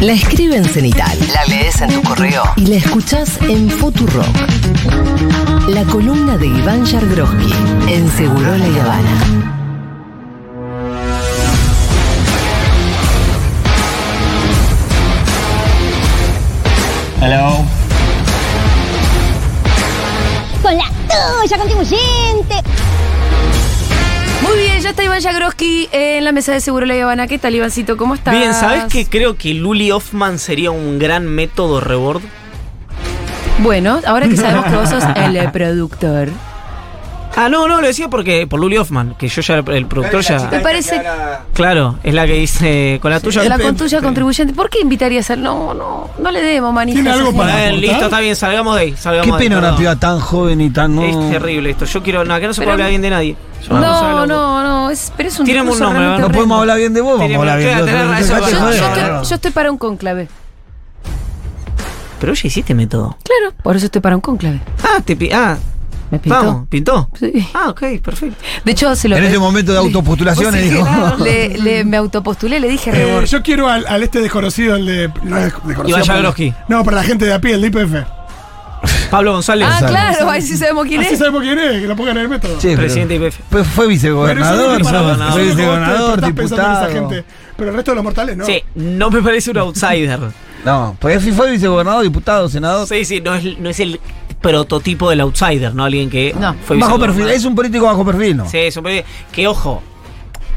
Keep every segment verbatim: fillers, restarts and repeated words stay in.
La escribe en CENITAL, la lees en tu correo y la escuchás en FUTURO ROCK. La columna de Iván Schargrodsky en Segurola y Habana. Hello. Con la tuya contribuyente. Muy bien, ya está Iván Schargrodsky en la mesa de Segurola y Habana. ¿Qué tal, Ivancito? ¿Cómo estás? Bien, ¿sabes qué? Creo que Luli Hoffman sería un gran método rebord. Bueno, ahora que sabemos que vos sos el productor. Ah, no, no, lo decía porque por Luli Hoffman, que yo ya, el productor ya... Me parece... Cara... Claro, es la que dice, con la tuya... Sí, la con tuya contribuyente. ¿Por qué invitarías a... No, no, no le demos manija. ¿Tiene algo para él? Listo, está bien, salgamos de ahí, salgamos de ahí. Qué pena una piba tan joven y tan... No. Es terrible esto, yo quiero... No, acá no se puede hablar bien de nadie. Yo no, no, no, no, es, pero es un... Tiremos un nombre, ¿verdad? No podemos hablar bien de vos, vamos a hablar bien de vos. Yo estoy para un cónclave. Pero ya hiciste método. Claro, por eso estoy para un cónclave. Ah, te... Ah... ¿Me pintó? Vamos, ¿pintó? Sí. Ah, ok, perfecto. De hecho, se lo... En ese momento de autopostulaciones, digo. Le, le, me autopostulé, le dije... Eh, yo quiero al, al este desconocido, el de... No, desconocido. Iván Schargrodsky. No, para la gente de a pie, el de I P F. Pablo González. Ah, González. Claro, ahí sí sabemos quién es. Ahí sí sabemos quién es, que lo pongan en el método. Sí, presidente de I P F. Pues fue vicegobernador, fue vicegobernador, diputado. Pero el resto de los mortales, ¿no? Sí, no me parece un outsider. No, pues fue vicegobernador, diputado, senador. Sí, sí, no es, no es el... prototipo del outsider, ¿no? Alguien que no, fue bajo perfil, es un político bajo perfil, ¿no? Sí, es un político. Que ojo,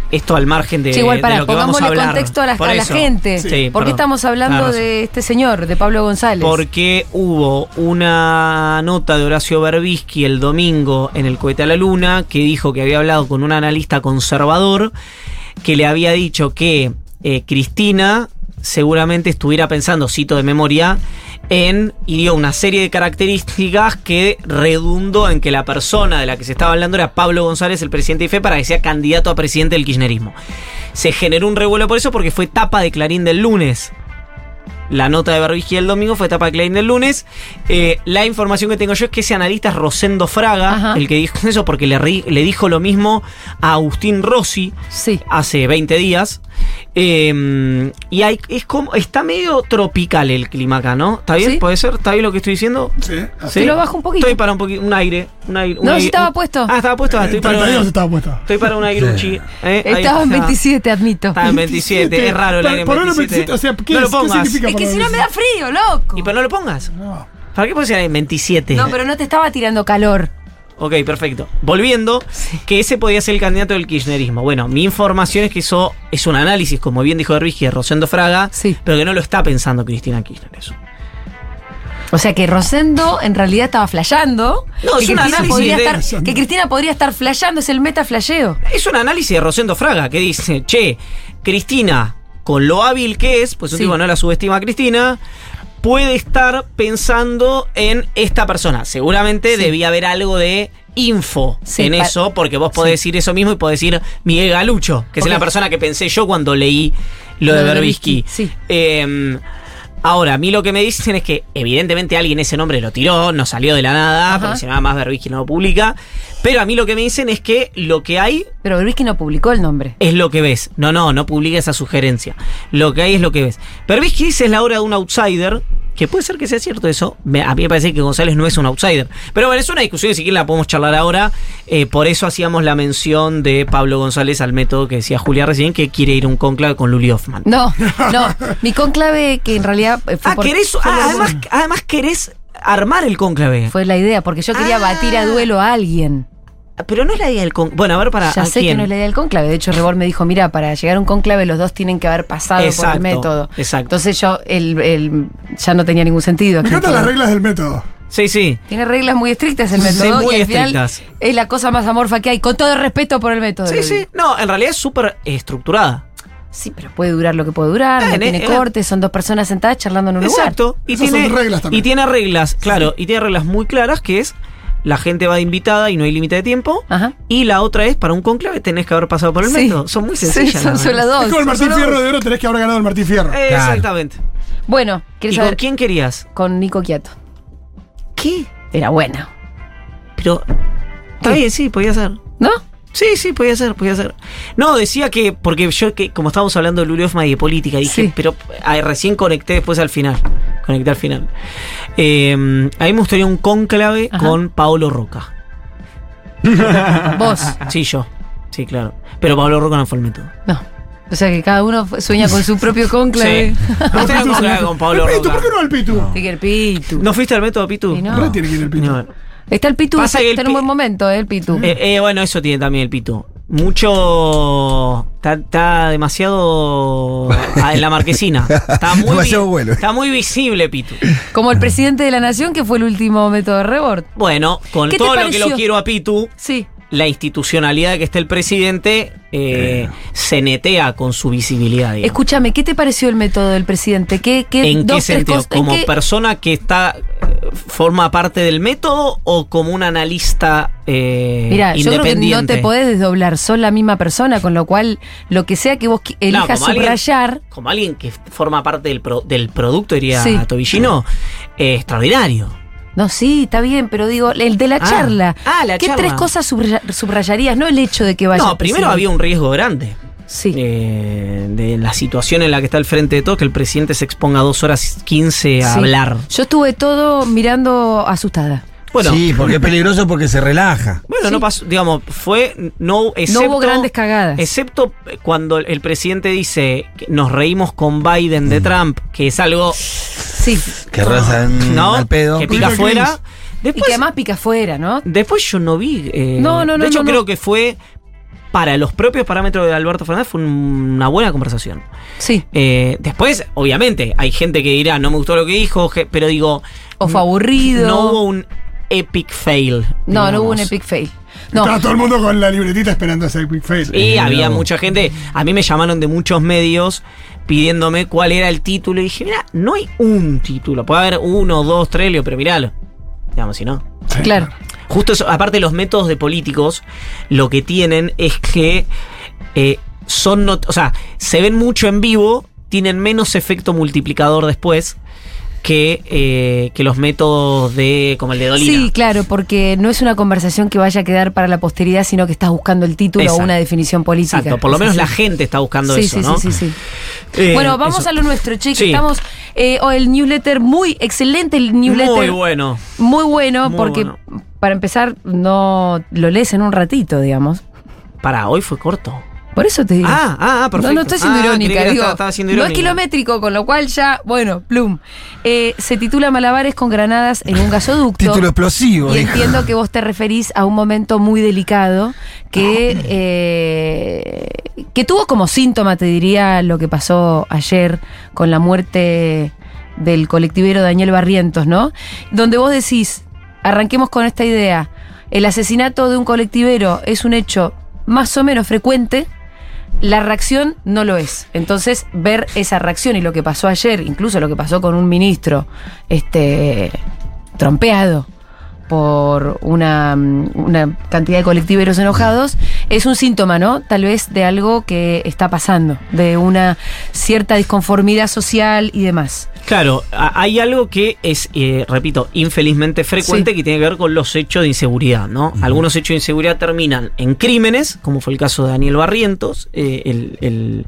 esto al margen de, sí, igual para, de lo que vamos a hablar. Contexto a la, a la gente. Sí, sí, ¿por qué estamos hablando de este señor, de Pablo González? Porque hubo una nota de Horacio Verbitsky el domingo en el cohete a la luna que dijo que había hablado con un analista conservador que le había dicho que eh, Cristina seguramente estuviera pensando, cito de memoria, en, y dio una serie de características que redundó en que la persona de la que se estaba hablando era Pablo González, el presidente de I F E, para que sea candidato a presidente del kirchnerismo. Se generó un revuelo por eso porque fue tapa de Clarín del lunes. La nota de Verbitsky el domingo fue tapa de Clarín del lunes. Eh, la información que tengo yo es que ese analista es Rosendo Fraga, ajá, el que dijo eso, porque le, le dijo lo mismo a Agustín Rossi, sí, hace veinte días. Eh, y hay, es como, está medio tropical el clima acá, ¿no? ¿Está bien? ¿Sí? ¿Puede ser? ¿Está bien lo que estoy diciendo? Sí. ¿Sí? Te lo bajo un poquito. Estoy para un poquito, un aire. Un aire un no, aire, si estaba un, puesto. Ah, estaba puesto. Ah, estoy, para, estaba puesto. Estoy para un airuchi. Sí. Eh, estaba ahí, en veintisiete, ah, admito. Estaba en veintisiete, es raro el aire en veintisiete. O sea, ¿qué, no lo pongas. ¿Qué es que si no me da frío, loco? ¿Y pero no lo pongas? No. ¿Para qué pusieron en veintisiete? No, pero no te estaba tirando calor. Ok, perfecto. Volviendo, sí, que ese podía ser el candidato del kirchnerismo. Bueno, mi información es que eso es un análisis, como bien dijo Verbitsky, de Rosendo Fraga, sí, pero que no lo está pensando Cristina Kirchner eso. O sea que Rosendo en realidad estaba flasheando. No, es un análisis de... estar, que Cristina podría estar flasheando, es el metaflasheo. Es un análisis de Rosendo Fraga que dice, che, Cristina, con lo hábil que es, pues un sí, tipo no la subestima a Cristina, puede estar pensando en esta persona. Seguramente sí, debía haber algo de info, sí, en eso, porque vos podés, sí, decir eso mismo y podés decir Miguel Galucho, que okay, es la persona que pensé yo cuando leí lo, lo de Verbitsky. Sí. Eh, ahora, a mí lo que me dicen es que evidentemente alguien ese nombre lo tiró, no salió de la nada, ajá, porque si nada más Verbitsky no lo publica, pero a mí lo que me dicen es que lo que hay... Pero Verbitsky no publicó el nombre. Es lo que ves. No, no, no publica esa sugerencia. Lo que hay es lo que ves. Verbitsky dice es la obra de un outsider, que puede ser que sea cierto eso. A mí me parece que González no es un outsider. Pero bueno, es una discusión y siquiera la podemos charlar ahora. Eh, por eso hacíamos la mención de Pablo González al método que decía Julia recién, que quiere ir a un cónclave con Luli Hoffman. No, no. Mi cónclave que en realidad fue... Ah, por, querés, fue ah, además, además querés armar el cónclave. Fue la idea, porque yo quería ah. batir a duelo a alguien. Pero no es la idea del conclave. Bueno, a ver, para. Ya sé quién? que no es la idea del conclave. De hecho, Rebor me dijo: mira, para llegar a un conclave, los dos tienen que haber pasado, exacto, por el método. Exacto. Entonces, yo el, el, ya no tenía ningún sentido. Me encantan las reglas del método. Sí, sí. Tiene reglas muy estrictas el método. Sí, muy y al final estrictas. Es la cosa más amorfa que hay, con todo el respeto por el método. Sí, sí. No, en realidad es súper estructurada. Sí, pero puede durar lo que puede durar, eh, no eh, tiene eh, cortes, son dos personas sentadas charlando en un exacto, lugar. Exacto. Y tiene son reglas también. Y tiene reglas, claro, sí, y tiene reglas muy claras que es. La gente va de invitada y no hay límite de tiempo. Ajá. Y la otra es, para un conclave tenés que haber pasado por el sí, método. Son muy sencillas. Sí, son solo ¿no? dos. Es como el Martín Fierro de Oro, tenés que haber ganado el Martín Fierro. Eh, claro. Exactamente. Bueno, ¿querés ¿Y saber? ¿Con quién querías? Con Nico Occhiato. ¿Qué? Era buena. Pero, está bien, sí, podía ser. ¿No? Sí, sí, podía ser, podía ser. No, decía que, porque yo, que como estábamos hablando de Luli Hoffman y de política, dije, sí. pero a, recién conecté después al final. Conecté al final. Eh, a mí me gustaría un cónclave Ajá. con Paolo Rocca. ¿Vos? Sí, yo. Sí, claro. Pero Pablo Rocca no fue el método. No. O sea que cada uno sueña con su propio cónclave. Sí. No tenía cónclave con Pablo Rocca. ¿Por qué no el Pitu? No. El Pitu. ¿No fuiste al método Pitu? No. ¿Por qué tiene que ir el Pitu? No. Está el Pitu, está, el está en un buen momento, ¿eh? El Pitu. Eh, eh, bueno, eso tiene también el Pitu. Mucho. Está, está demasiado. En la marquesina. Está muy, bueno. está muy visible, Pitu. Como el presidente de la nación, que fue el último método de Rebord. Bueno, con todo lo que lo quiero a Pitu. Sí. La institucionalidad que está el presidente eh, se netea con su visibilidad. Digamos. Escúchame, ¿qué te pareció el método del presidente? ¿Qué, qué, ¿En dos, qué sentido? Cosas, ¿Como qué... persona que está forma parte del método o como un analista eh, Mirá, independiente? Mira, yo creo que no te podés desdoblar, sos la misma persona, con lo cual lo que sea que vos elijas no, como subrayar... Alguien, como alguien que forma parte del, pro, del producto, diría sí. Tobillino, eh, extraordinario. No, sí, está bien, pero digo, el de la ah, charla. Ah, la ¿Qué charla. tres cosas subray subrayarías? No el hecho de que vaya. No, primero había un riesgo grande. Sí. Eh, de la situación en la que está al frente de todo, que el presidente se exponga dos horas quince a sí. hablar. Yo estuve todo mirando asustada. Bueno, sí, porque es peligroso porque se relaja. Bueno, sí. no pasó, digamos, fue no excepto, no hubo grandes cagadas. Excepto cuando el presidente dice que nos reímos con Biden de mm. Trump, que es algo sí, que raza en no, al pedo, que pica afuera. Después, y que además pica afuera, ¿no? Después yo no vi eh, No, no, no. De hecho no, no. creo que fue para los propios parámetros de Alberto Fernández fue una buena conversación. Sí. Eh, después, obviamente, hay gente que dirá, "No me gustó lo que dijo", pero digo, o fue aburrido. No hubo un epic fail. No, digamos. no hubo un epic fail. No. Estaba todo el mundo con la libretita esperando ese epic fail. Y eh, había no. mucha gente. A mí me llamaron de muchos medios pidiéndome cuál era el título. Y dije, mirá, no hay un título. Puede haber uno, dos, tres, pero miralo. Digamos, si no. Sí. Claro. Justo eso, aparte los métodos de políticos, lo que tienen es que eh, son, not- o sea, se ven mucho en vivo, tienen menos efecto multiplicador después. Que, eh, que los métodos de como el de Dolina. Sí, claro, porque no es una conversación que vaya a quedar para la posteridad, sino que estás buscando el título Exacto. o una definición política. Exacto, por lo menos sí. la gente está buscando sí, eso, sí, ¿no? Sí, sí, sí. Eh, bueno, vamos eso. a lo nuestro, chicos. Sí. Estamos eh, oh, el newsletter muy excelente, el newsletter. Muy bueno. Muy bueno, muy porque bueno. para empezar no lo lees en un ratito, digamos. Para hoy fue corto. Por eso te digo. Ah, ah, perfecto. No, no estoy siendo ah, irónica, digo, estaba, estaba siendo irónica. No es kilométrico, con lo cual ya, bueno, plum. Eh, se titula Malabares con granadas en un gasoducto. Título explosivo. Y dijo. Entiendo que vos te referís a un momento muy delicado que, eh, que tuvo como síntoma, te diría, lo que pasó ayer con la muerte del colectivero Daniel Barrientos, ¿no? Donde vos decís, arranquemos con esta idea, el asesinato de un colectivero es un hecho más o menos frecuente, la reacción no lo es. Entonces, ver esa reacción y lo que pasó ayer, incluso lo que pasó con un ministro este, trompeado por una, una cantidad de colectiveros enojados, es un síntoma, ¿no? Tal vez de algo que está pasando, de una cierta disconformidad social y demás. Claro, hay algo que es, eh, repito, infelizmente frecuente sí. que tiene que ver con los hechos de inseguridad, ¿no? Uh-huh. Algunos hechos de inseguridad terminan en crímenes, como fue el caso de Daniel Barrientos, eh, el... el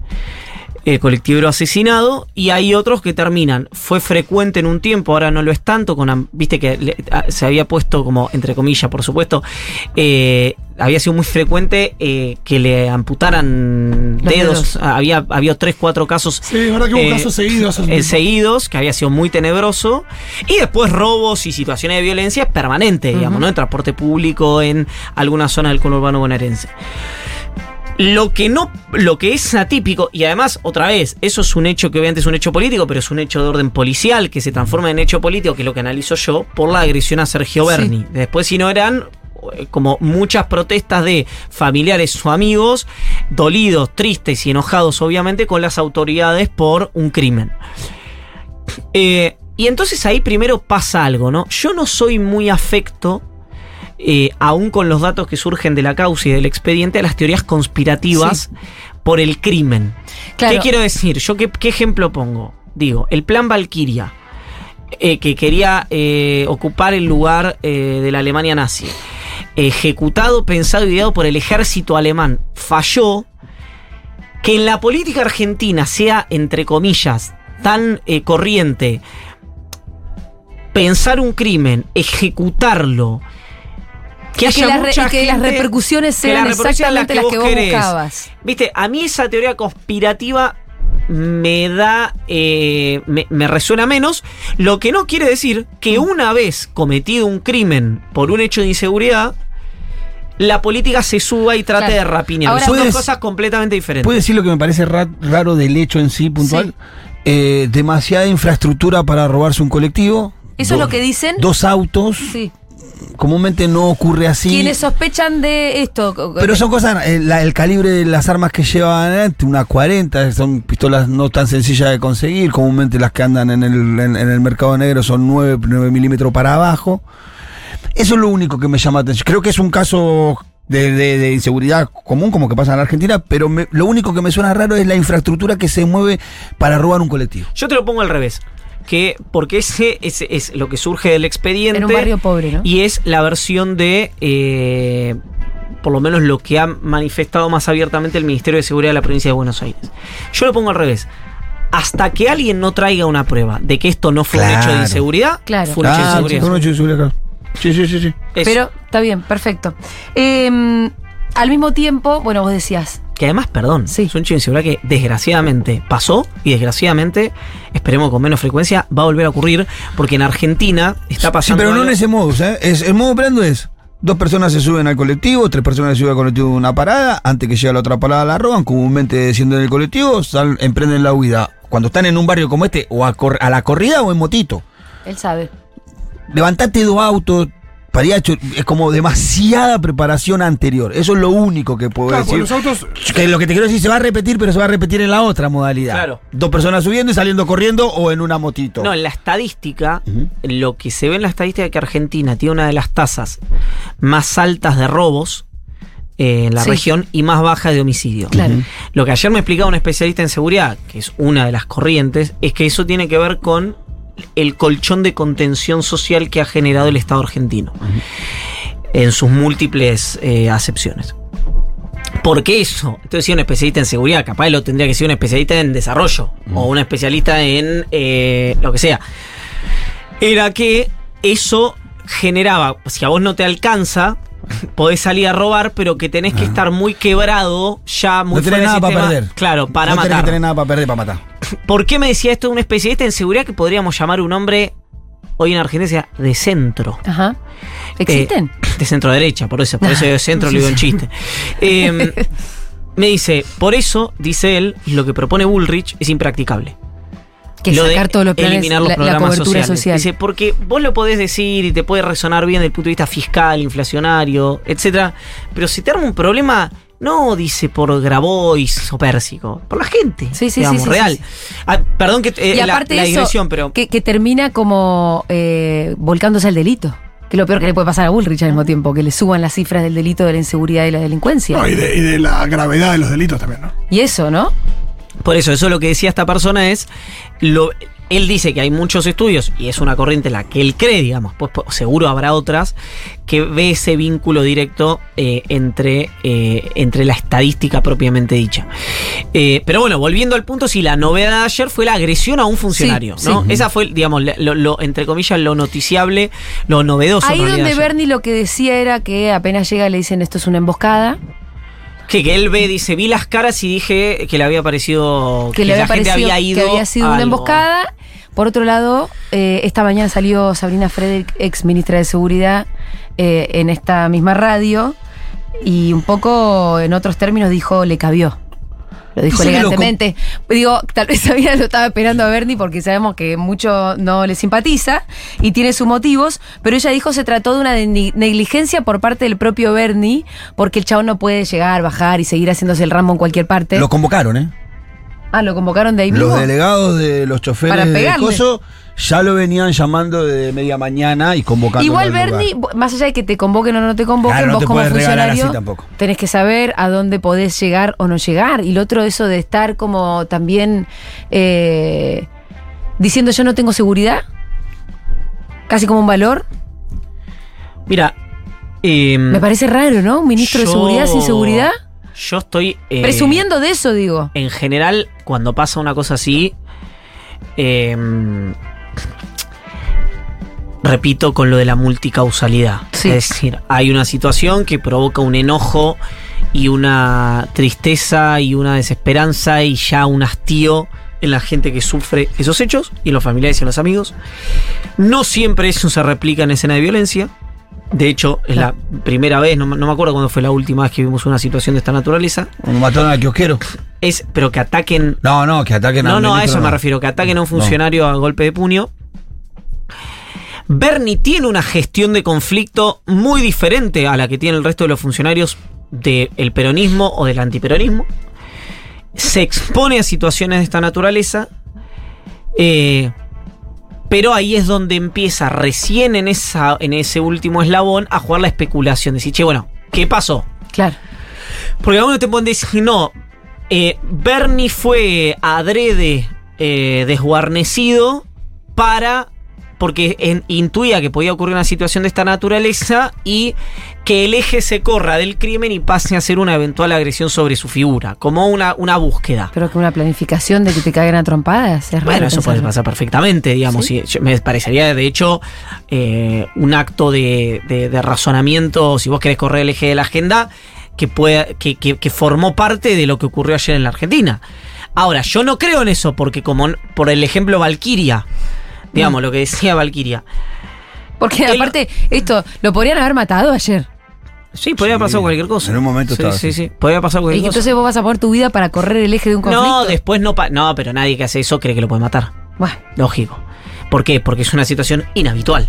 El colectivero asesinado, y hay otros que terminan. Fue frecuente en un tiempo, ahora no lo es tanto. Con, viste que le, a, se había puesto como, entre comillas, por supuesto, eh, había sido muy frecuente eh, que le amputaran dedos. dedos. Había, había tres, cuatro casos. Sí, verdad que hubo eh, casos seguidos. Eh, seguidos, que había sido muy tenebroso. Y después robos y situaciones de violencia permanente, uh-huh. digamos, ¿no? En transporte público, en alguna zona del conurbano bonaerense. Lo que no, lo que es atípico, y además, otra vez, eso es un hecho que obviamente es un hecho político, pero es un hecho de orden policial que se transforma en hecho político, que es lo que analizo yo, por la agresión a Sergio Berni. Sí. Después, si no eran como muchas protestas de familiares o amigos, dolidos, tristes y enojados, obviamente, con las autoridades por un crimen. Eh, y entonces ahí primero pasa algo, ¿no? Yo no soy muy afecto. Eh, aún con los datos que surgen de la causa y del expediente, a las teorías conspirativas sí. por el crimen. Claro. ¿Qué quiero decir? Yo qué, qué ejemplo pongo? Digo, el plan Valquiria, eh, que quería eh, ocupar el lugar eh, de la Alemania nazi. ejecutado, pensado y ideado por el ejército alemán, falló, que en la política argentina sea, entre comillas, tan eh, corriente pensar un crimen, ejecutarlo, que haya que la, mucha y que gente, las repercusiones sean la repercusión exactamente las que, las que vos, vos buscabas. Viste, a mí esa teoría conspirativa me da, eh, me, me resuena menos, lo que no quiere decir que una vez cometido un crimen por un hecho de inseguridad, la política se suba y trate claro. de rapiñar. Son dos cosas completamente diferentes. ¿Puedes decir lo que me parece raro del hecho en sí, puntual? Sí. Eh, demasiada infraestructura para robarse un colectivo. Eso dos, es lo que dicen. Dos autos. Sí. Comúnmente no ocurre así. Quienes sospechan de esto. Pero son cosas, el, el calibre de las armas que llevan, una cuarenta, son pistolas no tan sencillas de conseguir. Comúnmente las que andan en el, en, en el mercado negro son nueve, nueve milímetros para abajo. Eso es lo único que me llama la atención. Creo que es un caso de, de, de inseguridad común, como que pasa en la Argentina, pero me, lo único que me suena raro es la infraestructura que se mueve para robar un colectivo. Yo te lo pongo al revés. Que porque ese, ese es lo que surge del expediente. En un barrio pobre, ¿no? Y es la versión de, eh, por lo menos lo que ha manifestado más abiertamente el Ministerio de Seguridad de la Provincia de Buenos Aires. Yo lo pongo al revés. Hasta que alguien no traiga una prueba de que esto no fue claro. un hecho de inseguridad, claro. fue un hecho de inseguridad. Fue un hecho de inseguridad, claro. Sí, sí, sí, sí. Eso. Pero está bien, perfecto. Eh, al mismo tiempo, bueno, vos decías... Que además, perdón, sí. es un hecho de inseguridad que desgraciadamente pasó y desgraciadamente, esperemos con menos frecuencia, va a volver a ocurrir porque en Argentina está pasando... Sí, pero no algo. En ese modo, ¿eh? Es, el modo operando es... Dos personas se suben al colectivo, tres personas se suben al colectivo de una parada, antes que llegue a la otra parada la roban, comúnmente descienden del colectivo, sal, emprenden la huida. Cuando están en un barrio como este, o a, cor, a la corrida o en motito. Él sabe. Levantate dos autos, pariacho, es como demasiada preparación anterior. Eso es lo único que puedo claro, decir. Los autos... Que lo que te quiero decir se va a repetir, pero se va a repetir en la otra modalidad. Claro. Dos personas subiendo y saliendo corriendo o en una motito. No, en la estadística, uh-huh. lo que se ve en la estadística es que Argentina tiene una de las tasas más altas de robos eh, en la sí. región y más baja de homicidio. Claro. Uh-huh. Lo que ayer me explicaba un especialista en seguridad, que es una de las corrientes, es que eso tiene que ver con el colchón de contención social que ha generado el Estado argentino en sus múltiples eh, acepciones. ¿Por qué eso? Entonces, si un especialista en seguridad, capaz lo tendría que ser un especialista en desarrollo mm. o un especialista en eh, lo que sea. Era que eso generaba, si a vos no te alcanza, podés salir a robar, pero que tenés no. que estar muy quebrado, ya muy fuera del sistema. No tenés nada para perder. Claro, para no matar. No tenés que tener nada para perder, para matar. ¿Por qué me decía esto de un especialista en seguridad que podríamos llamar un hombre, hoy en Argentina, de centro? Ajá. ¿Existen? Eh, de centro derecha, por eso, por eso de centro le digo un chiste. Eh, me dice, por eso, dice él, lo que propone Bullrich es impracticable. Que lo sacar de todos los planes, eliminar los la, programas la cobertura sociales. Social. Dice, porque vos lo podés decir y te puede resonar bien desde el punto de vista fiscal, inflacionario, etcétera, pero si te arma un problema, no dice por Grabois o Pérsico, por la gente, sí, sí, digamos, sí, sí, real. Sí, sí. Ah, perdón que eh, y aparte la, la digresión, eso, pero... Que, que termina como eh, volcándose al delito. Que es lo peor que le puede pasar a Bullrich al mismo tiempo, que le suban las cifras del delito, de la inseguridad y la delincuencia. No, y de, y de la gravedad de los delitos también, ¿no? Y eso, ¿no? Por eso, eso es lo que decía esta persona es, lo, él dice que hay muchos estudios, y es una corriente la que él cree, digamos, pues seguro habrá otras, que ve ese vínculo directo eh, entre, eh, entre la estadística propiamente dicha. Eh, pero bueno, volviendo al punto, si la novedad de ayer fue la agresión a un funcionario, sí, ¿no? Sí. Esa fue, digamos, lo, lo, entre comillas, lo noticiable, lo novedoso. Ahí donde Berni lo que decía era que apenas llega le dicen esto es una emboscada. Que, que él ve, dice, vi las caras y dije que le había parecido que, que le había la parecido, gente había ido que había sido una emboscada. Por otro lado, eh, esta mañana salió Sabina Frederic, ex ministra de Seguridad, eh, en esta misma radio y un poco, en otros términos, dijo, le cabió. Lo dijo elegantemente. Digo, tal vez Sabina lo estaba esperando a Berni porque sabemos que mucho no le simpatiza y tiene sus motivos, pero ella dijo se trató de una negligencia por parte del propio Berni porque el chabón no puede llegar, bajar y seguir haciéndose el Rambo en cualquier parte. Lo convocaron, ¿eh? Ah, lo convocaron de ahí mismo. Los delegados de los choferes de Coso ya lo venían llamando de media mañana y convocando. Igual Berni, más allá de que te convoquen o no te convoquen, claro, vos no te como funcionario tenés que saber a dónde podés llegar o no llegar. Y lo otro, eso de estar como también eh, diciendo yo no tengo seguridad, casi como un valor. Mira, Eh, Me parece raro, ¿no? Un ministro yo, de seguridad sin seguridad. Yo estoy... Eh, presumiendo de eso, digo. En general, cuando pasa una cosa así... Eh, repito, con lo de la multicausalidad. Sí. Es decir, hay una situación que provoca un enojo y una tristeza y una desesperanza y ya un hastío en la gente que sufre esos hechos y en los familiares y en los amigos. No siempre eso se replica en escena de violencia. De hecho, es claro. la primera vez, no, no me acuerdo cuándo fue la última vez que vimos una situación de esta naturaleza. Cuando mataron al kiosquero. Es, pero que ataquen... No, no, que ataquen a No, no, a eso no. me refiero, que ataquen a un funcionario no. a golpe de puño. Berni tiene una gestión de conflicto muy diferente a la que tiene el resto de los funcionarios del peronismo o del antiperonismo. Se expone a situaciones de esta naturaleza, eh, pero ahí es donde empieza recién en, esa, en ese último eslabón a jugar la especulación. Decir, che, bueno, ¿qué pasó? Claro. Porque algunos te pueden decir, no, eh, Berni fue adrede eh, desguarnecido para... porque en, intuía que podía ocurrir una situación de esta naturaleza y que el eje se corra del crimen y pase a ser una eventual agresión sobre su figura, como una, una búsqueda. Pero que una planificación de que te caigan a trompadas es Bueno, eso puede pasar perfectamente, digamos. ¿Sí? Y me parecería, de hecho, eh, un acto de, de, de razonamiento, si vos querés correr el eje de la agenda, que, puede, que, que, que formó parte de lo que ocurrió ayer en la Argentina. Ahora, yo no creo en eso, porque como por el ejemplo Valquiria... Digamos, lo que decía Valquiria. Porque él, aparte, esto, lo podrían haber matado ayer. Sí, podría sí, pasar cualquier cosa. En un momento sí, estaba Sí, así. sí, podría pasar cualquier cosa. Y entonces cosa. vos vas a poner tu vida para correr el eje de un conflicto. No, después no... Pa- no, pero nadie que hace eso cree que lo puede matar. Bueno. Lógico. ¿Por qué? Porque es una situación inhabitual.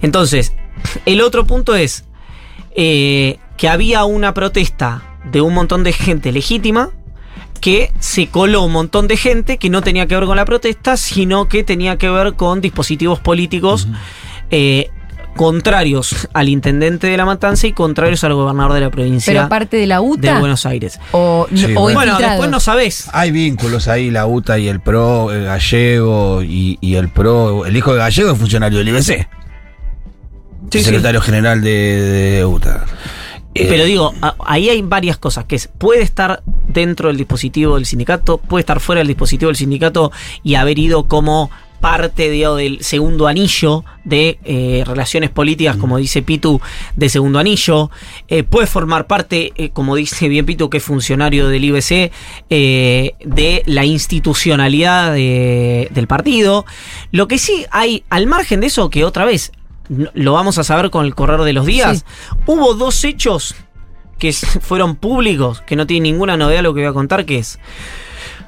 Entonces, el otro punto es eh, que había una protesta de un montón de gente legítima que se coló un montón de gente que no tenía que ver con la protesta, sino que tenía que ver con dispositivos políticos uh-huh. eh, contrarios al intendente de La Matanza y contrarios al gobernador de la provincia. ¿Pero parte de la UTA? De Buenos Aires. O, sí, o bueno, bueno después no sabés. Hay vínculos ahí, la UTA y el PRO, el Gallego y, y el PRO. El hijo de Gallego es funcionario del I B C. Sí, el secretario sí. general de, de UTA. Pero digo, ahí hay varias cosas, que es, puede estar dentro del dispositivo del sindicato, puede estar fuera del dispositivo del sindicato y haber ido como parte de, del segundo anillo de eh, relaciones políticas, como dice Pitu, de segundo anillo, eh, puede formar parte, eh, como dice bien Pitu, que es funcionario del I B C, eh, de la institucionalidad de, del partido. Lo que sí hay, al margen de eso, que otra vez... lo vamos a saber con el correr de los días. Sí. Hubo dos hechos que fueron públicos, que no tiene ninguna novedad lo que voy a contar, que es...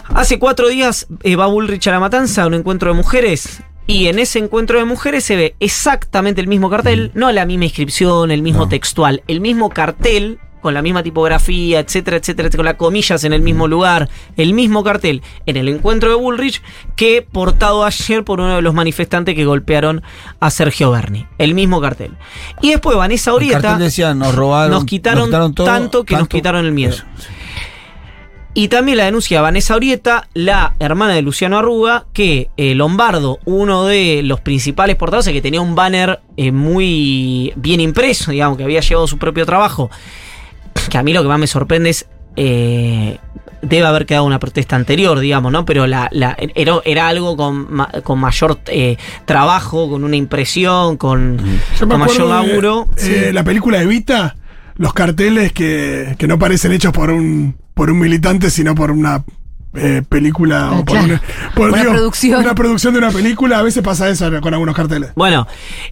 Hace cuatro días eh, va Bullrich a La Matanza, un encuentro de mujeres, y en ese encuentro de mujeres se ve exactamente el mismo cartel, no la misma inscripción, el mismo no. textual, el mismo cartel, con la misma tipografía, etcétera, etcétera, con las comillas en el mismo lugar, el mismo cartel, en el encuentro de Bullrich, que portado ayer por uno de los manifestantes que golpearon a Sergio Berni. El mismo cartel. Y después Vanessa Orieta... El cartel decía, nos robaron, nos quitaron, nos quitaron todo, tanto que tanto, nos quitaron el miedo. Eso, sí. Y también la denuncia de Vanessa Orieta, la hermana de Luciano Arruga, que eh, Lombardo, uno de los principales portavoces, que tenía un banner eh, muy bien impreso, digamos, que había llevado su propio trabajo, que a mí lo que más me sorprende es... Eh, debe haber quedado una protesta anterior, digamos, ¿no? Pero la, la, era, era algo con, ma, con mayor eh, trabajo, con una impresión, con, con mayor laburo. Eh, sí. eh, la película Evita, los carteles que, que no parecen hechos por un, por un militante, sino por una... Eh, película ah, o por, claro. una, por una, digo, producción. una producción de una película, a veces pasa eso con algunos carteles. Bueno,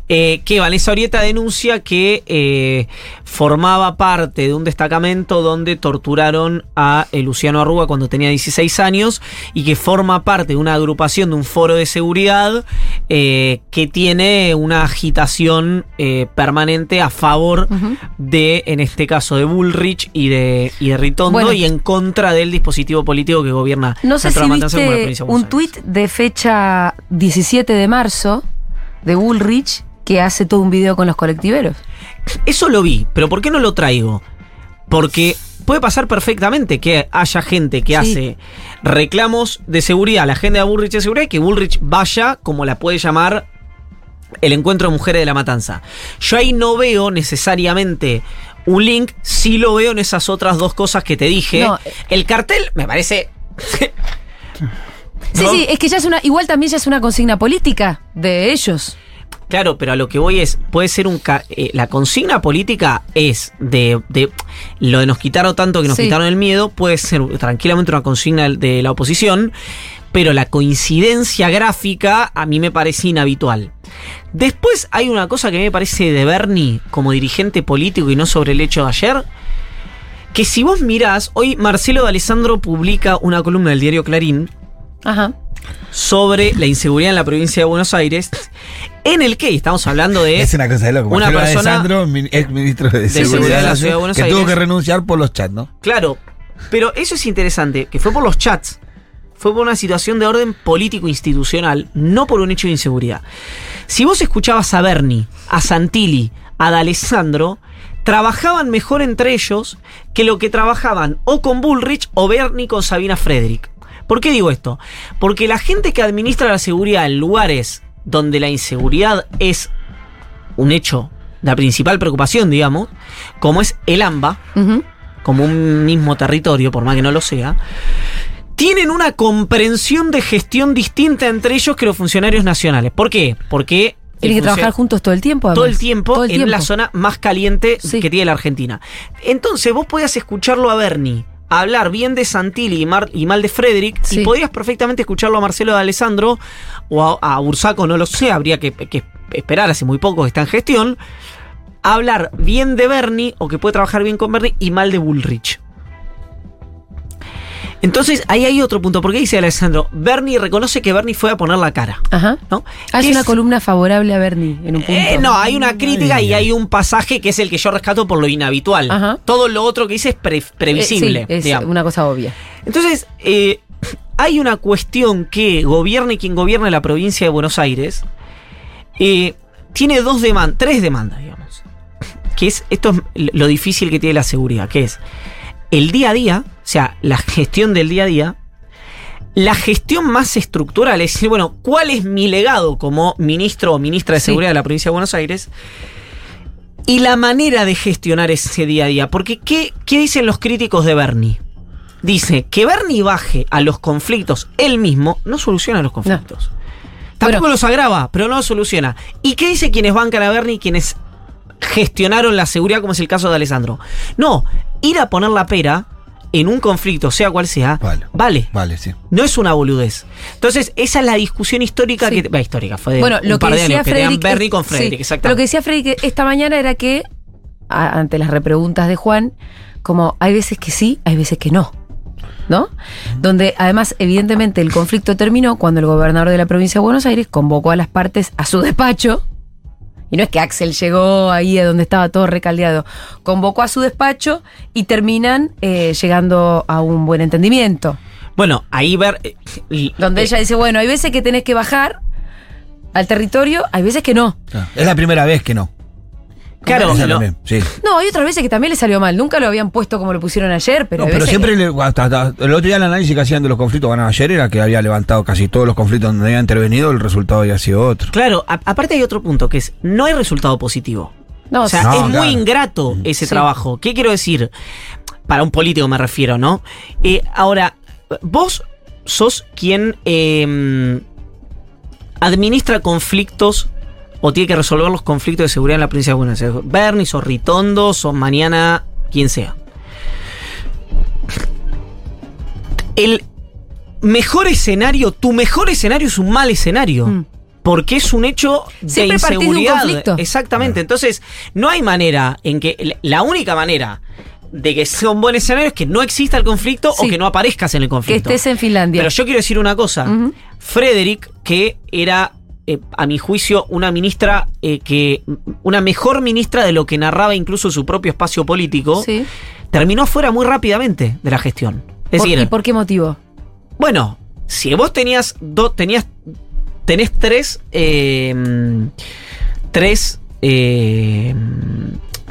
eh, que Vanessa Orieta denuncia que eh, formaba parte de un destacamento donde torturaron a eh, Luciano Arruga cuando tenía dieciséis años y que forma parte de una agrupación de un foro de seguridad eh, que tiene una agitación eh, permanente a favor uh-huh. de, en este caso, de Bullrich y de, y de Ritondo bueno. y en contra del dispositivo político que gobierna. No sé si viste un tuit de fecha diecisiete de marzo de Bullrich que hace todo un video con los colectiveros. Eso lo vi, pero ¿por qué no lo traigo? Porque puede pasar perfectamente que haya gente que sí. hace reclamos de seguridad, la agenda de Bullrich de seguridad, y que Bullrich vaya, como la puede llamar el encuentro de mujeres de La Matanza. Yo ahí no veo necesariamente un link, sí lo veo en esas otras dos cosas que te dije. No. El cartel me parece... Sí, ¿no? Sí, es que ya es una... Igual también ya es una consigna política de ellos. Claro, pero a lo que voy es, puede ser un... Eh, la consigna política es de, de... Lo de nos quitaron tanto que nos sí. quitaron el miedo, puede ser tranquilamente una consigna de la oposición, pero la coincidencia gráfica a mí me parece inhabitual. Después hay una cosa que me parece de Berni como dirigente político y no sobre el hecho de ayer, que si vos mirás, hoy Marcelo D'Alessandro publica una columna del diario Clarín. Ajá. Sobre la inseguridad en la provincia de Buenos Aires, en el que estamos hablando de... Es una cosa de loco. Una persona, ex ministro de, de Seguridad de la Ciudad de Buenos Aires, que tuvo que renunciar por los chats, ¿no? Claro, pero eso es interesante, que fue por los chats, fue por una situación de orden político-institucional, no por un hecho de inseguridad. Si vos escuchabas a Berni, a Santilli, a D'Alessandro, trabajaban mejor entre ellos que lo que trabajaban o con Bullrich o Berni con Sabina Frederic. ¿Por qué digo esto? Porque la gente que administra la seguridad en lugares donde la inseguridad es un hecho, la principal preocupación, digamos, como es el AMBA, uh-huh. como un mismo territorio, por más que no lo sea, tienen una comprensión de gestión distinta entre ellos que los funcionarios nacionales. ¿Por qué? Porque... Tienen que trabajar juntos todo el tiempo. Además. Todo el tiempo todo el en tiempo. La zona más caliente sí. que tiene la Argentina. Entonces vos podías escucharlo a Berni hablar bien de Santilli y, Mar- y mal de Frederic, sí. y podías perfectamente escucharlo a Marcelo D'Alessandro o a, a Bursaco, no lo sé, habría que, que esperar, hace muy poco que está en gestión, hablar bien de Berni o que puede trabajar bien con Berni y mal de Bullrich. Entonces, ahí hay otro punto. ¿Por qué dice D'Alessandro? Berni reconoce que Berni fue a poner la cara. Ajá. ¿No? Hay una es... columna favorable a Berni en un punto. Eh, no, hay una crítica Ay, y hay un pasaje que es el que yo rescato por lo inhabitual. Ajá. Todo lo otro que dice es pre- previsible. Eh, sí, es digamos. Una cosa obvia. Entonces, eh, hay una cuestión que gobierne quien gobierne la provincia de Buenos Aires. Eh, tiene dos demandas, tres demandas, digamos. Que es, esto es lo difícil que tiene la seguridad, que es... El día a día, o sea, la gestión del día a día, la gestión más estructural, es decir, bueno, ¿cuál es mi legado como ministro o ministra de Seguridad sí. de la provincia de Buenos Aires? Y la manera de gestionar ese día a día. Porque, ¿qué, qué dicen los críticos de Berni? Dice que Berni baje a los conflictos él mismo, no soluciona los conflictos. No. Tampoco bueno. los agrava, pero no los soluciona. ¿Y qué dice quienes bancan a Berni y quienes gestionaron la seguridad, como es el caso de D'Alessandro? No, ir a poner la pera en un conflicto, sea cual sea, vale. Vale, vale sí. No es una boludez. Entonces, esa es la discusión histórica sí. que... Bah, histórica, fue de bueno, un lo par que de años, Frederic, que tenían Berni con Frederic, sí, exactamente. Lo que decía Frederic esta mañana era que, a, ante las repreguntas de Juan, como hay veces que sí, hay veces que no. ¿No? Donde además evidentemente el conflicto terminó cuando el gobernador de la provincia de Buenos Aires convocó a las partes a su despacho. Y no es que Axel llegó ahí a donde estaba todo recaldeado. Convocó a su despacho y terminan eh, llegando a un buen entendimiento. Bueno, ahí ver... Eh, donde eh, ella dice, bueno, hay veces que tenés que bajar al territorio, hay veces que no. Es la primera vez que no. Claro. No, no. Sí. No, hay otras veces que también le salió mal. Nunca lo habían puesto como lo pusieron ayer, pero... No, pero siempre... Que... Le, hasta, hasta, el otro día el análisis que hacían de los conflictos ganados ayer era que había levantado casi todos los conflictos donde había intervenido, el resultado había sido otro. Claro, a, aparte hay otro punto, que es, no hay resultado positivo. No, o sea, no, es claro. muy ingrato ese sí. trabajo. ¿Qué quiero decir? Para un político me refiero, ¿no? Eh, ahora, vos sos quien eh, administra conflictos o tiene que resolver los conflictos de seguridad en la provincia de Buenos Aires. Berni, o Ritondo, o mañana, quien sea. El mejor escenario, tu mejor escenario es un mal escenario. Mm. Porque es un hecho siempre de inseguridad. Partís de un conflicto. Exactamente. Entonces, no hay manera en que. La única manera de que sea un buen escenario es que no exista el conflicto sí. o que no aparezcas en el conflicto. Que estés en Finlandia. Pero yo quiero decir una cosa. Uh-huh. Frederic, que era. Eh, a mi juicio, una ministra eh, que. Una mejor ministra de lo que narraba incluso su propio espacio político, sí. terminó fuera muy rápidamente de la gestión. Es decir, ¿y por qué motivo? Bueno, si vos tenías dos. Tenías. Tenés tres. Eh, tres. Eh,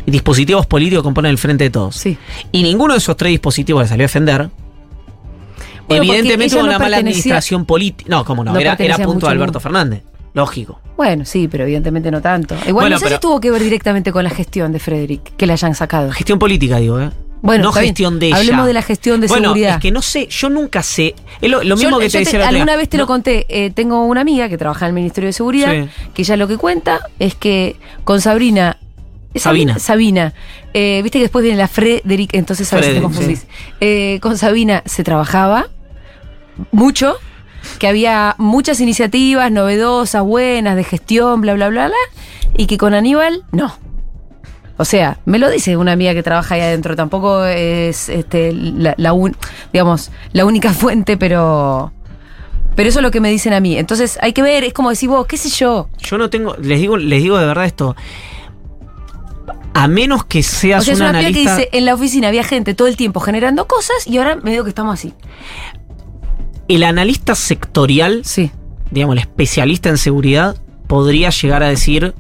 dispositivos políticos que componen el Frente de Todos. Sí. Y ninguno de esos tres dispositivos le salió a defender. Bueno, evidentemente, una no mala administración política. No, cómo no, no era, era punto de Alberto Fernández. Lógico. Bueno, sí, pero evidentemente no tanto. Igual bueno, no sé pero, si tuvo que ver directamente con la gestión de Frederic, que la hayan sacado. Gestión política, digo, ¿eh? Bueno, no gestión bien. De ella. Hablemos de la gestión de bueno, seguridad. Bueno, es que no sé, yo nunca sé. Es lo, lo mismo yo, que te decía la otra. Alguna vez te no. lo conté. Eh, tengo una amiga que trabaja en el Ministerio de Seguridad, sí. que ella lo que cuenta es que con Sabrina... Sabina. Sabina. Eh, Viste que después viene la Frederic, entonces sabes si te confundís. Sí. Eh, con Sabina se trabajaba mucho, que había muchas iniciativas novedosas, buenas, de gestión, bla, bla, bla, bla, y que con Aníbal, no. O sea, me lo dice una amiga que trabaja ahí adentro, tampoco es este, la, la un, digamos, la única fuente, pero... Pero eso es lo que me dicen a mí. Entonces hay que ver, es como decís vos, qué sé yo. Yo no tengo, les digo, les digo de verdad esto... A menos que seas o sea, un es una analista... que dice, en la oficina había gente todo el tiempo generando cosas y ahora me digo que estamos así. El analista sectorial, sí. digamos, el especialista en seguridad, podría llegar a decir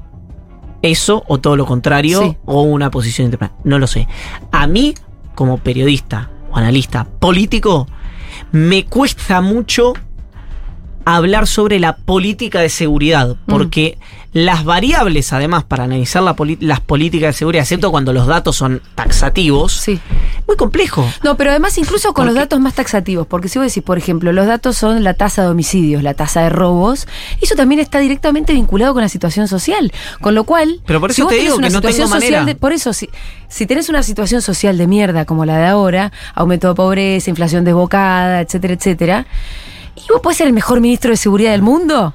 eso o todo lo contrario, sí. o una posición interna. No lo sé. A mí, como periodista o analista político, me cuesta mucho hablar sobre la política de seguridad, porque... Mm. Las variables, además, para analizar la las políticas de seguridad, excepto sí. cuando los datos son taxativos, sí. muy complejo. No, pero además incluso con los datos más taxativos, porque si vos decís, por ejemplo, los datos son la tasa de homicidios, la tasa de robos, eso también está directamente vinculado con la situación social, con lo cual... Pero por eso si te digo que no tengo manera. De, por eso, si, si tenés una situación social de mierda como la de ahora, aumento de pobreza, inflación desbocada, etcétera, etcétera, y vos podés ser el mejor ministro de seguridad del mundo...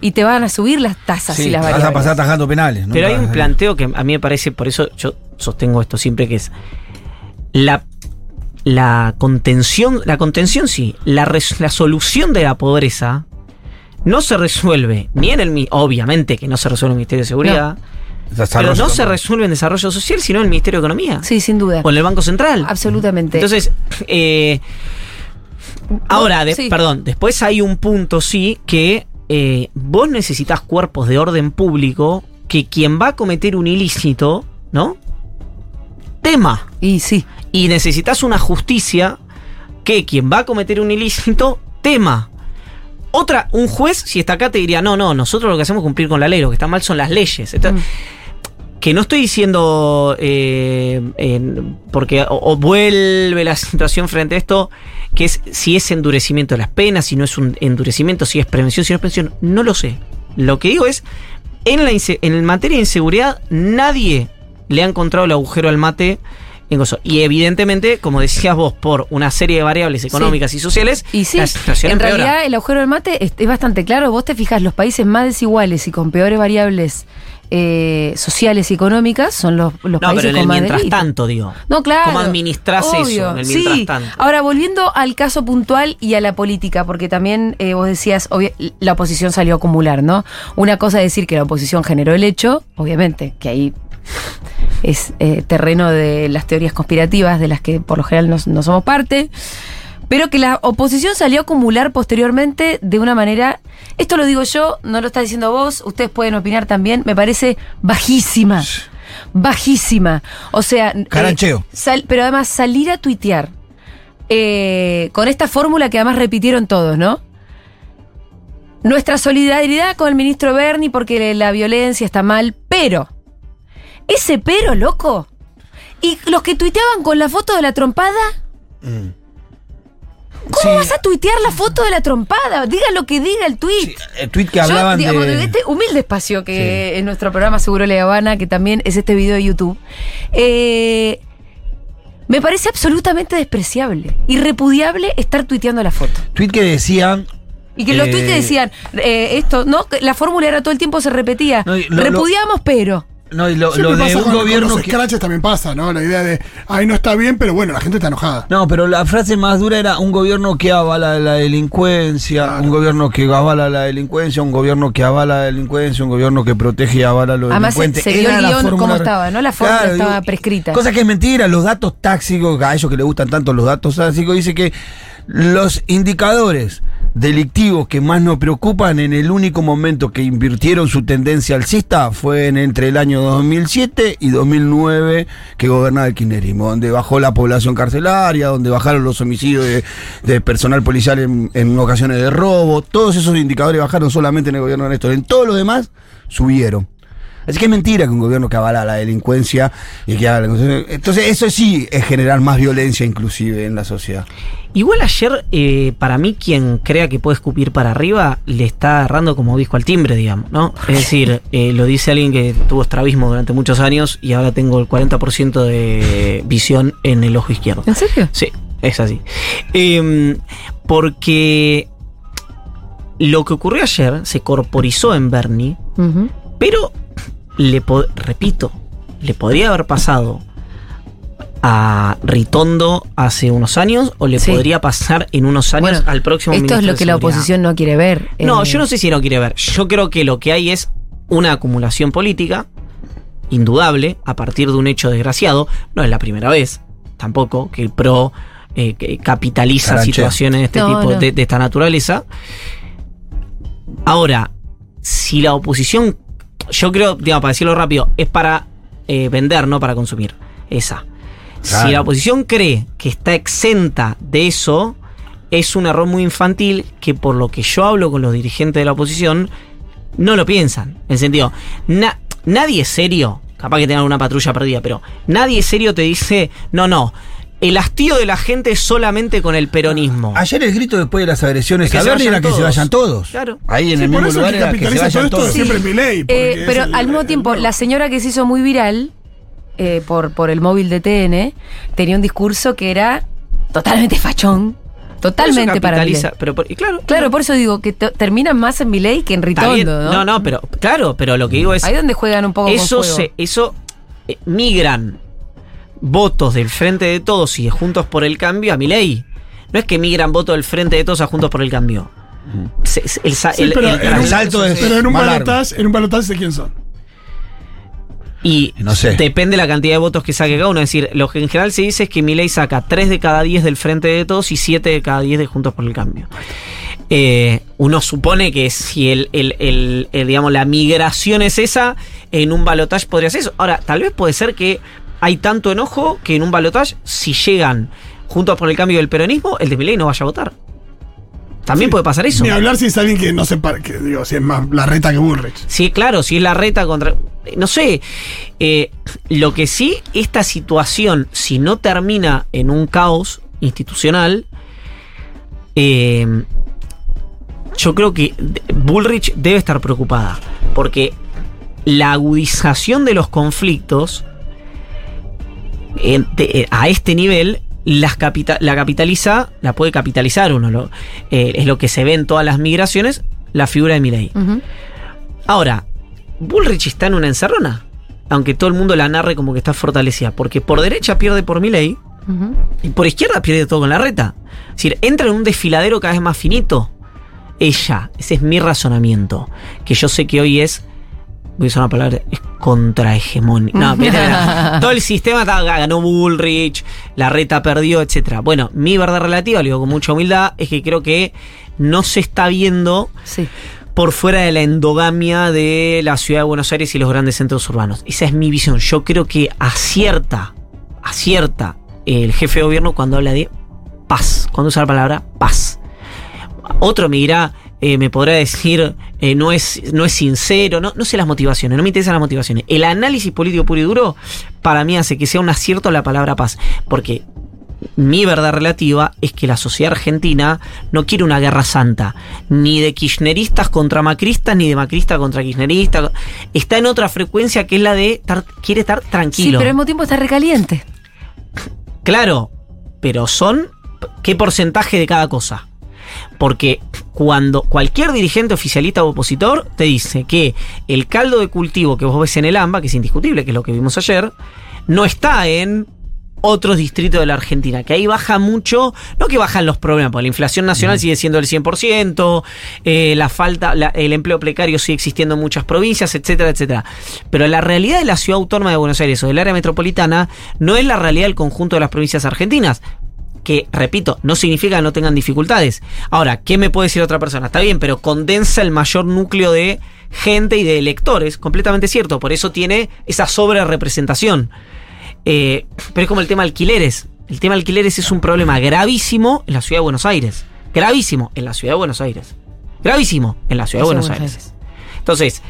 Y te van a subir las tasas sí, y las variables. Vas a pasar atajando penales. ¿No? Pero hay un planteo que a mí me parece, por eso yo sostengo esto siempre, que es la, la contención, la contención sí, la, res, la solución de la pobreza no se resuelve ni en el... Obviamente que no se resuelve en el Ministerio de Seguridad, no. pero no se resuelve en Desarrollo Social, sino en el Ministerio de Economía. Sí, sin duda. O en el Banco Central. Absolutamente. Entonces... Eh, ahora, de, sí. perdón, después hay un punto sí que... Eh, vos necesitás cuerpos de orden público que quien va a cometer un ilícito, ¿no? Tema. Y sí. Y necesitas una justicia que quien va a cometer un ilícito, tema. Otra, un juez, si está acá, te diría, no, no, nosotros lo que hacemos es cumplir con la ley, lo que está mal son las leyes. Entonces, mm. Que no estoy diciendo, eh, eh, porque o, o vuelve la situación frente a esto... que es si es endurecimiento de las penas, si no es un endurecimiento, si es prevención, si no es prevención, no lo sé. Lo que digo es, en la en materia de inseguridad, nadie le ha encontrado el agujero al mate en gozo. Y evidentemente, como decías vos, por una serie de variables económicas sí. y sociales, y sí, la situación en empeora. Realidad el agujero al mate es, es bastante claro. Vos te fijás, los países más desiguales y con peores variables Eh, sociales y económicas son los, los no, países pero en el con mientras delito. Tanto, digo. No, claro. ¿Cómo administrás obvio, eso en el mientras sí. tanto? Ahora, volviendo al caso puntual y a la política, porque también eh, vos decías, la oposición salió a acumular, ¿no? Una cosa es decir que la oposición generó el hecho, obviamente, que ahí es eh, terreno de las teorías conspirativas, de las que por lo general no, no somos parte, pero que la oposición salió a acumular posteriormente de una manera, esto lo digo yo, no lo está diciendo vos, ustedes pueden opinar también, me parece bajísima, bajísima, o sea... Carancheo. Eh, sal, pero además salir a tuitear, eh, con esta fórmula que además repitieron todos, ¿no? Nuestra solidaridad con el ministro Berni porque la violencia está mal, pero... Ese pero, loco, y los que tuiteaban con la foto de la trompada... Mm. ¿Cómo sí. vas a tuitear la foto de la trompada? Diga lo que diga el tuit. Sí, el tuit que hablaban yo, digamos, de... de... este humilde espacio que sí. en nuestro programa Segurola y Habana, que también es este video de YouTube, eh, me parece absolutamente despreciable, irrepudiable estar tuiteando la foto. Tuit que decían... Y que eh... los tuits que decían, eh, esto, no, la fórmula era todo el tiempo se repetía, no, lo, repudiamos lo... pero... No, y lo, lo de un gobierno los escraches que... también pasa, ¿no? La idea de, ahí no está bien, pero bueno, la gente está enojada. No, pero la frase más dura era un gobierno que avala la delincuencia, claro. un gobierno que avala la delincuencia, un gobierno que avala la delincuencia, un gobierno que protege y avala los además, delincuentes. Además, se dio el guión fórmula... como estaba, ¿no? La fórmula claro, estaba prescrita. Cosa que es mentira, los datos táxicos, a ellos que les gustan tanto los datos táxicos, dice que los indicadores delictivos que más nos preocupan, en el único momento que invirtieron su tendencia alcista fue en entre el año dos mil siete y dos mil nueve, que gobernaba el kirchnerismo, donde bajó la población carcelaria, donde bajaron los homicidios de, de personal policial en, en ocasiones de robo. Todos esos indicadores bajaron solamente en el gobierno de Néstor, en todo lo demás subieron. Así que es mentira que un gobierno que avala la delincuencia y que avala la delincuencia. Entonces eso sí es generar más violencia inclusive en la sociedad. Igual ayer, eh, para mí, quien crea que puede escupir para arriba le está agarrando como disco al timbre, digamos, ¿no? Es decir, eh, lo dice alguien que tuvo estrabismo durante muchos años y ahora tengo el cuarenta por ciento de visión en el ojo izquierdo. ¿En serio? Sí, es así. Eh, porque lo que ocurrió ayer se corporizó en Berni, uh-huh. pero... Le po- repito, le podría haber pasado a Ritondo hace unos años, o le sí. podría pasar en unos años bueno, al próximo ministro. Esto es lo que la oposición no quiere ver. Eh. No, yo no sé si no quiere ver. Yo creo que lo que hay es una acumulación política indudable a partir de un hecho desgraciado. No es la primera vez tampoco que el PRO eh, que capitaliza Caranche. situaciones de este no, tipo, no. De, de esta naturaleza. Ahora, si la oposición... Yo creo, digamos, para decirlo rápido, es para eh, vender, no para consumir. Esa. Claro. Si la oposición cree que está exenta de eso, es un error muy infantil que, por lo que yo hablo con los dirigentes de la oposición, no lo piensan. En sentido, na- nadie es serio, capaz que tengan una patrulla perdida, pero nadie es serio te dice, no, no. El hastío de la gente es solamente con el peronismo. Ayer el grito después de las agresiones es que a Berni era que se vayan todos. Claro. Ahí en sí, el mismo lugar que era que se vayan todo todos. Sí. Siempre Milei, eh, pero al el... mismo tiempo, la señora que se hizo muy viral eh, por, por el móvil de T N tenía un discurso que era totalmente fachón. Totalmente para Milei. Pero por, y claro, claro, claro, por eso digo que t- terminan más en Milei que en Ritondo, ¿no? No, no, pero claro, pero lo que digo es... Ahí donde juegan un poco eso con se, Eso eh, migran votos del Frente de Todos y de Juntos por el Cambio a Milei. No es que migran votos del Frente de Todos a Juntos por el Cambio. Se, se, el, sí, el, pero, el, en un, salto es, pero en un balotaje, en un balotaje de quién son. Y no sé. Depende la cantidad de votos que saque cada uno. Es decir, lo que en general se dice es que Milei saca tres de cada diez del Frente de Todos y siete de cada diez de Juntos por el Cambio. Eh, uno supone que si el, el, el, el, digamos, la migración es esa, en un balotaje podría ser eso. Ahora, tal vez puede ser que hay tanto enojo que en un balotaje, si llegan Juntos por el Cambio del peronismo, el de Milei no vaya a votar. También sí, puede pasar eso. Ni hablar si es alguien que no se parque, digo, si es más la reta que Bullrich. Sí, claro, si es la reta contra... No sé, eh, lo que sí, esta situación, si no termina en un caos institucional, eh, yo creo que Bullrich debe estar preocupada, porque la agudización de los conflictos a este nivel las capital, la capitaliza la puede capitalizar uno lo, eh, es lo que se ve en todas las migraciones, la figura de Milei. Uh-huh. Ahora Bullrich está en una encerrona, aunque todo el mundo la narre como que está fortalecida, porque por derecha pierde por Milei, uh-huh. y por izquierda pierde todo con la reta. Es decir, entra en un desfiladero cada vez más finito ella. Ese es mi razonamiento, que yo sé que hoy es, voy a usar una palabra, es contrahegemónica. No, pero todo el sistema estaba, ganó Bullrich, la reta perdió, etcétera. Bueno, mi verdad relativa, lo digo con mucha humildad, es que creo que no se está viendo sí. por fuera de la endogamia de la ciudad de Buenos Aires y los grandes centros urbanos. Esa es mi visión. Yo creo que acierta, acierta el jefe de gobierno cuando habla de paz, cuando usa la palabra paz. Otro me dirá, Eh, me podrá decir, eh, no es, no es sincero, no, no sé las motivaciones, no me interesan las motivaciones. El análisis político puro y duro, para mí, hace que sea un acierto la palabra paz, porque mi verdad relativa es que la sociedad argentina no quiere una guerra santa, ni de kirchneristas contra macristas, ni de macristas contra kirchneristas. Está en otra frecuencia que es la de tar, quiere estar tranquilo. Sí, pero al mismo tiempo está recaliente. Claro, pero son, ¿qué porcentaje de cada cosa? Porque cuando cualquier dirigente oficialista o opositor te dice que el caldo de cultivo que vos ves en el AMBA, que es indiscutible, que es lo que vimos ayer, no está en otros distritos de la Argentina, que ahí baja mucho, no que bajan los problemas, porque la inflación nacional sigue siendo del cien por ciento, eh, la falta, la, el empleo precario sigue existiendo en muchas provincias, etcétera, etcétera. Pero la realidad de la ciudad autónoma de Buenos Aires o del área metropolitana no es la realidad del conjunto de las provincias argentinas. que, repito, no significa que no tengan dificultades. Ahora, ¿qué me puede decir otra persona? Está bien, pero condensa el mayor núcleo de gente y de electores, completamente cierto, por eso tiene esa sobrerepresentación. Eh, pero es como el tema de alquileres. El tema de alquileres es un problema gravísimo en la ciudad de Buenos Aires. Gravísimo en la ciudad de Buenos Aires. Gravísimo en la ciudad de Buenos Aires. Entonces,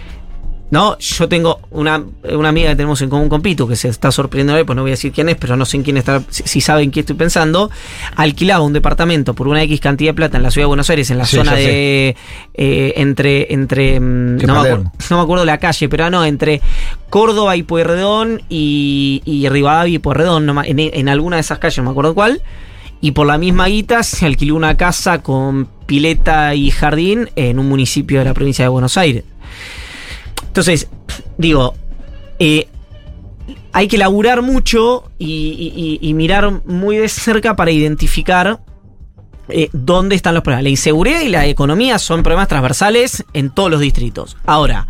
no, yo tengo una, una amiga que tenemos en común con Pitu, que se está sorprendiendo, pues no voy a decir quién es, pero no sé en quién está, si saben qué estoy pensando. Alquilaba un departamento por una X cantidad de plata en la ciudad de Buenos Aires, en la sí, zona de. Eh, entre. entre no, me acuerdo, no me acuerdo la calle, pero no, entre Córdoba y Pueyrredón y, y Rivadavia y Pueyrredón, no, en, en alguna de esas calles, no me acuerdo cuál. Y por la misma guita se alquiló una casa con pileta y jardín en un municipio de la provincia de Buenos Aires. Entonces, digo, eh, hay que laburar mucho y, y, y mirar muy de cerca para identificar eh, dónde están los problemas. La inseguridad y la economía son problemas transversales en todos los distritos. Ahora,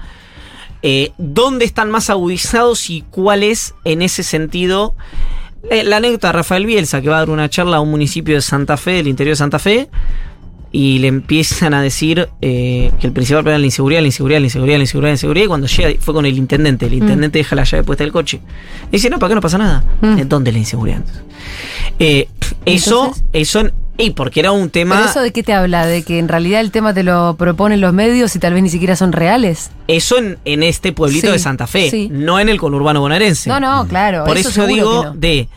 eh, ¿dónde están más agudizados y cuál es en ese sentido? La anécdota de Rafael Bielsa, que va a dar una charla a un municipio de Santa Fe, del interior de Santa Fe, y le empiezan a decir eh, que el principal problema es la inseguridad, la inseguridad, la inseguridad, la inseguridad, la inseguridad, y cuando llega fue con el intendente, el intendente mm. deja la llave puesta del coche. Y dice, no, ¿para qué no pasa nada? Mm. ¿Dónde es la inseguridad? Eh, eso, eso... Y porque era un tema... ¿Pero eso de qué te habla? ¿De que en realidad el tema te lo proponen los medios y tal vez ni siquiera son reales? Eso en, en este pueblito sí, de Santa Fe, sí. No en el conurbano bonaerense. No, no, claro. Por eso, eso digo no. de...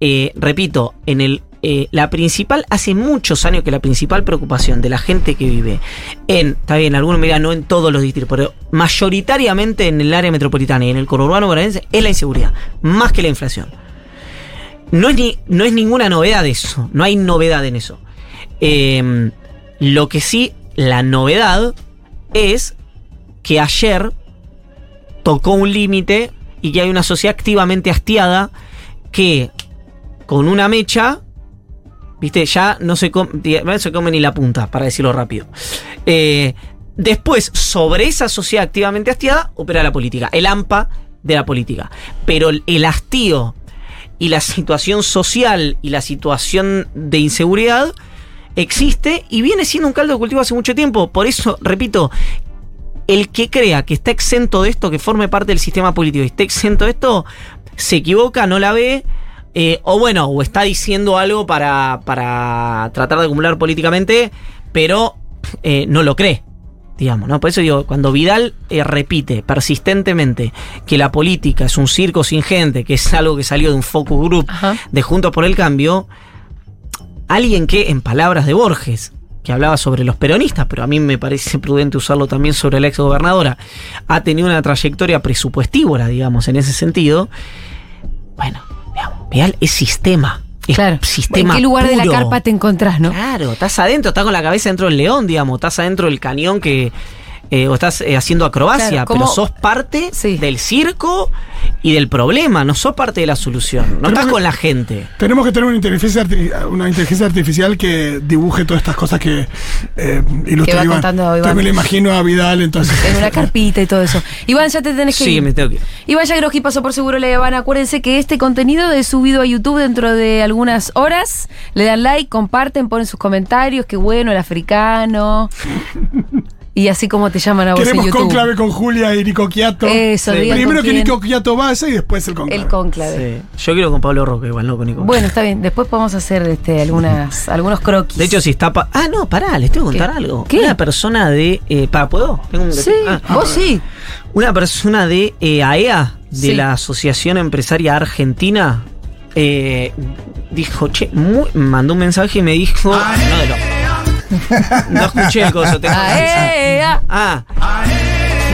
Eh, repito, en el eh, la principal... Hace muchos años que la principal preocupación de la gente que vive en... Está bien, algunos miran no en todos los distritos, pero mayoritariamente en el área metropolitana y en el conurbano bonaerense es la inseguridad, más que la inflación. No es, ni, no es ninguna novedad eso, no hay novedad en eso. Eh, lo que sí, la novedad es que ayer tocó un límite y que hay una sociedad activamente hastiada que con una mecha, viste, ya no se, com- no se come ni la punta, para decirlo rápido. Eh, después, sobre esa sociedad activamente hastiada, opera la política, el AMPA de la política. Pero el hastío y la situación social y la situación de inseguridad existe y viene siendo un caldo de cultivo hace mucho tiempo. Por eso, repito, el que crea que está exento de esto, que forme parte del sistema político y esté exento de esto, se equivoca, no la ve, eh, o bueno, o está diciendo algo para, para tratar de acumular políticamente, pero eh, no lo cree, digamos, ¿no? Por eso digo, cuando Vidal eh, repite persistentemente que la política es un circo sin gente, que es algo que salió de un focus group Ajá. de Juntos por el Cambio, alguien que, en palabras de Borges, que hablaba sobre los peronistas, pero a mí me parece prudente usarlo también sobre la exgobernadora, ha tenido una trayectoria presupuestívora, digamos, en ese sentido. Bueno, digamos, Vidal es sistema. Claro. ¿En qué lugar puro. De la carpa te encontrás, no? Claro, estás adentro, estás con la cabeza dentro del león, digamos, estás adentro del cañón que... Eh, o estás eh, haciendo acrobacia, claro, pero sos parte sí. del circo y del problema, no sos parte de la solución, no estás con la gente. Tenemos que tener una inteligencia, una inteligencia artificial que dibuje todas estas cosas que eh, ilustra Iván. Yo me lo imagino a Vidal entonces. En una carpita y todo eso. Iván, ya te tenés que sí, ir. Me tengo que ir. Iván Schargrodsky pasó por Segurola y Habana. Acuérdense que este contenido es subido a YouTube dentro de algunas horas. Le dan like, comparten, ponen sus comentarios, qué bueno, el africano... Y así como te llaman a vos en YouTube. Queremos conclave con Julia y Nico Occhiato. Eso, sí. Primero que Nico Occhiato vaya y después el conclave. El conclave. Sí. Yo quiero con Pablo Rocca igual, no con Nico. Bueno, está bien. Después podemos hacer este, algunas algunos croquis. De hecho, si está... Pa- ah, no, pará, les tengo que contar ¿Qué? Algo. ¿Qué? Una persona de... Eh, ¿Para, puedo? Tengo un... Sí, ah, vos ah, sí. Una persona de eh, A E A, de sí. la Asociación Empresaria Argentina, eh, dijo, che, muy, mandó un mensaje y me dijo... ¡Ae! No, de lo... No escuché el coso, tengo ah, ah,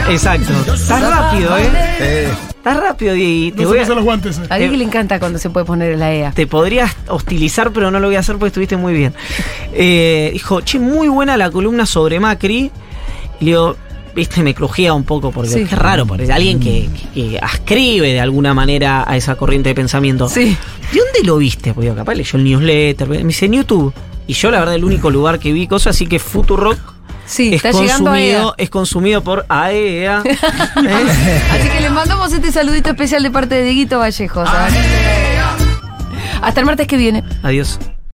exacto. Estás rápido, ¿eh? Estás rápido, Diego. Te voy a hacer los guantes. A Diego le encanta cuando se puede poner la E A. Te podrías hostilizar, pero no lo voy a hacer porque estuviste muy bien. Eh, dijo, che, muy buena la columna sobre Macri. Le digo, viste, me crujía un poco porque sí. es raro, porque alguien que, que, que ascribe de alguna manera a esa corriente de pensamiento. Sí. ¿De dónde lo viste? Porque capaz leyó el newsletter, me dice en YouTube. Y yo, la verdad, el único lugar que vi cosas, así que FUTURO ROCK sí, es, está consumido, es consumido por A E A. ¿Eh? Así que les mandamos este saludito especial de parte de Dieguito Vallejos. Hasta el martes que viene. Adiós.